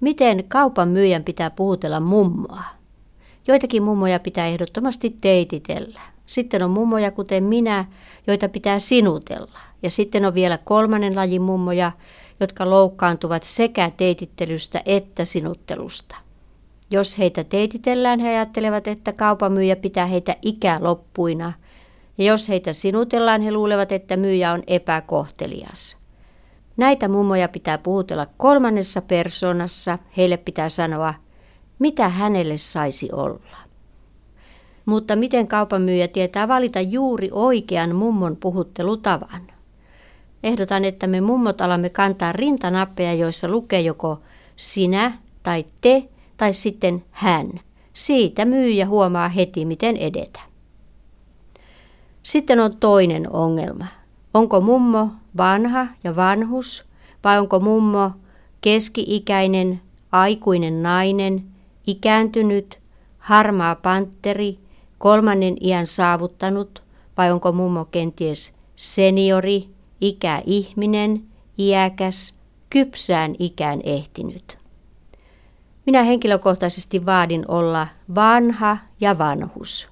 Miten kaupan myyjän pitää puhutella mummoa? Joitakin mummoja pitää ehdottomasti teititellä. Sitten on mummoja, kuten minä, joita pitää sinutella. Ja sitten on vielä kolmannen lajin mummoja, jotka loukkaantuvat sekä teitittelystä että sinuttelusta. Jos heitä teititellään, he ajattelevat, että kaupan myyjä pitää heitä ikäloppuina. Ja jos heitä sinutellaan, he luulevat, että myyjä on epäkohtelias. Näitä mummoja pitää puhutella kolmannessa persoonassa. Heille pitää sanoa, mitä hänelle saisi olla. Mutta miten kaupan myyjä tietää valita juuri oikean mummon puhuttelutavan? Ehdotan, että me mummot alamme kantaa rintanappeja, joissa lukee joko sinä tai te tai sitten hän. Siitä myyjä huomaa heti, miten edetä. Sitten on toinen ongelma. Onko mummo vanha ja vanhus vai onko mummo keski-ikäinen, aikuinen nainen, ikääntynyt, harmaa pantteri, kolmannen iän saavuttanut vai onko mummo kenties seniori, ikäihminen, iäkäs, kypsään ikään ehtinyt? Minä henkilökohtaisesti vaadin olla vanha ja vanhus.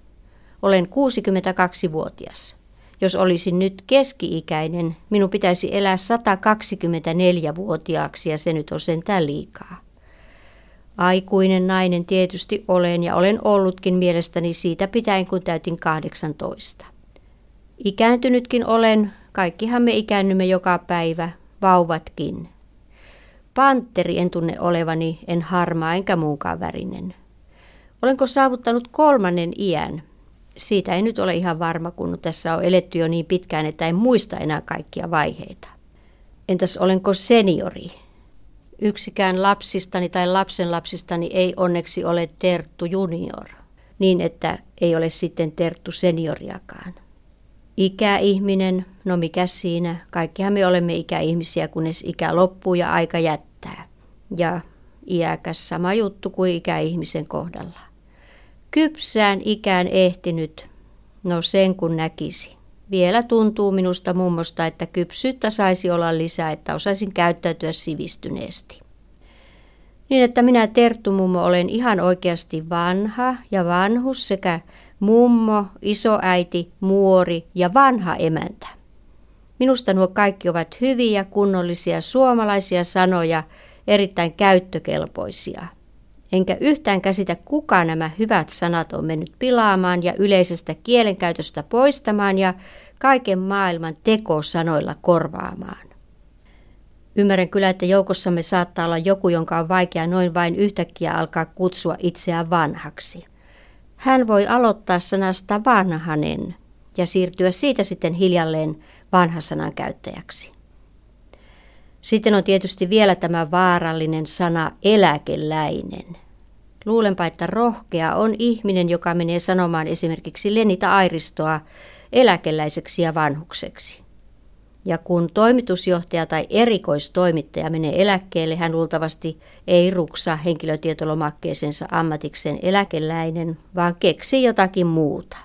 Olen 62-vuotias. Jos olisin nyt keski-ikäinen, minun pitäisi elää 124-vuotiaaksi ja se nyt on sentään liikaa. Aikuinen nainen tietysti olen ja olen ollutkin mielestäni siitä pitäen, kun täytin 18. Ikääntynytkin olen, kaikkihan me ikäännymme joka päivä, vauvatkin. Panteri en tunne olevani, en harmaa enkä muunkaan värinen. Olenko saavuttanut kolmannen iän? Siitä ei nyt ole ihan varma, kun tässä on eletty jo niin pitkään, että en muista enää kaikkia vaiheita. Entäs olenko seniori? Yksikään lapsistani tai lapsenlapsistani ei onneksi ole Terttu junior, niin että ei ole sitten Terttu senioriakaan. Ikäihminen, no mikä siinä? Kaikkihan me olemme ikäihmisiä, kunnes ikä loppuu ja aika jättää. Ja iäkäs sama juttu kuin ikäihmisen kohdalla. Kypsään ikään ehtinyt, no sen kun näkisi. Vielä tuntuu minusta mummosta, että kypsyyttä saisi olla lisää, että osaisin käyttäytyä sivistyneesti. Niin, että minä Terttu mummo olen ihan oikeasti vanha ja vanhus sekä mummo, isoäiti, muori ja vanha emäntä. Minusta nuo kaikki ovat hyviä, kunnollisia suomalaisia sanoja, erittäin käyttökelpoisia. Enkä yhtään käsitä, kuka nämä hyvät sanat on mennyt pilaamaan ja yleisestä kielenkäytöstä poistamaan ja kaiken maailman tekosanoilla korvaamaan. Ymmärrän kyllä, että joukossamme saattaa olla joku, jonka on vaikea noin vain yhtäkkiä alkaa kutsua itseään vanhaksi. Hän voi aloittaa sanasta vanhanen ja siirtyä siitä sitten hiljalleen vanhasanan käyttäjäksi. Sitten on tietysti vielä tämä vaarallinen sana eläkeläinen. Luulenpa, että rohkea on ihminen, joka menee sanomaan esimerkiksi Lenita Airistoa eläkeläiseksi ja vanhukseksi. Ja kun toimitusjohtaja tai erikoistoimittaja menee eläkkeelle, hän luultavasti ei ruksaa henkilötietolomakkeeseensa ammatikseen eläkeläinen, vaan keksii jotakin muuta.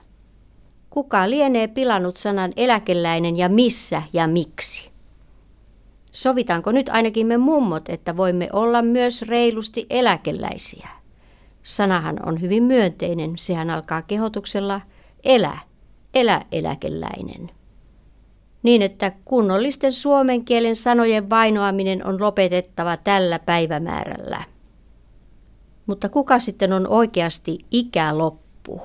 Kuka lienee pilannut sanan eläkeläinen ja missä ja miksi? Sovitaanko nyt ainakin me mummot, että voimme olla myös reilusti eläkeläisiä? Sanahan on hyvin myönteinen, sehän alkaa kehotuksella elä eläkeläinen. Niin, että kunnollisten suomen kielen sanojen vainoaminen on lopetettava tällä päivämäärällä. Mutta kuka sitten on oikeasti ikäloppu?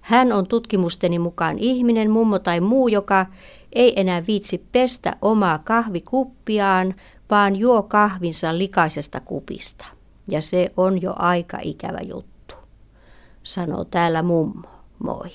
Hän on tutkimusteni mukaan ihminen, mummo tai muu, joka ei enää viitsi pestä omaa kahvikuppiaan, vaan juo kahvinsa likaisesta kupista. Ja se on jo aika ikävä juttu, sanoo täällä mummo. Moi.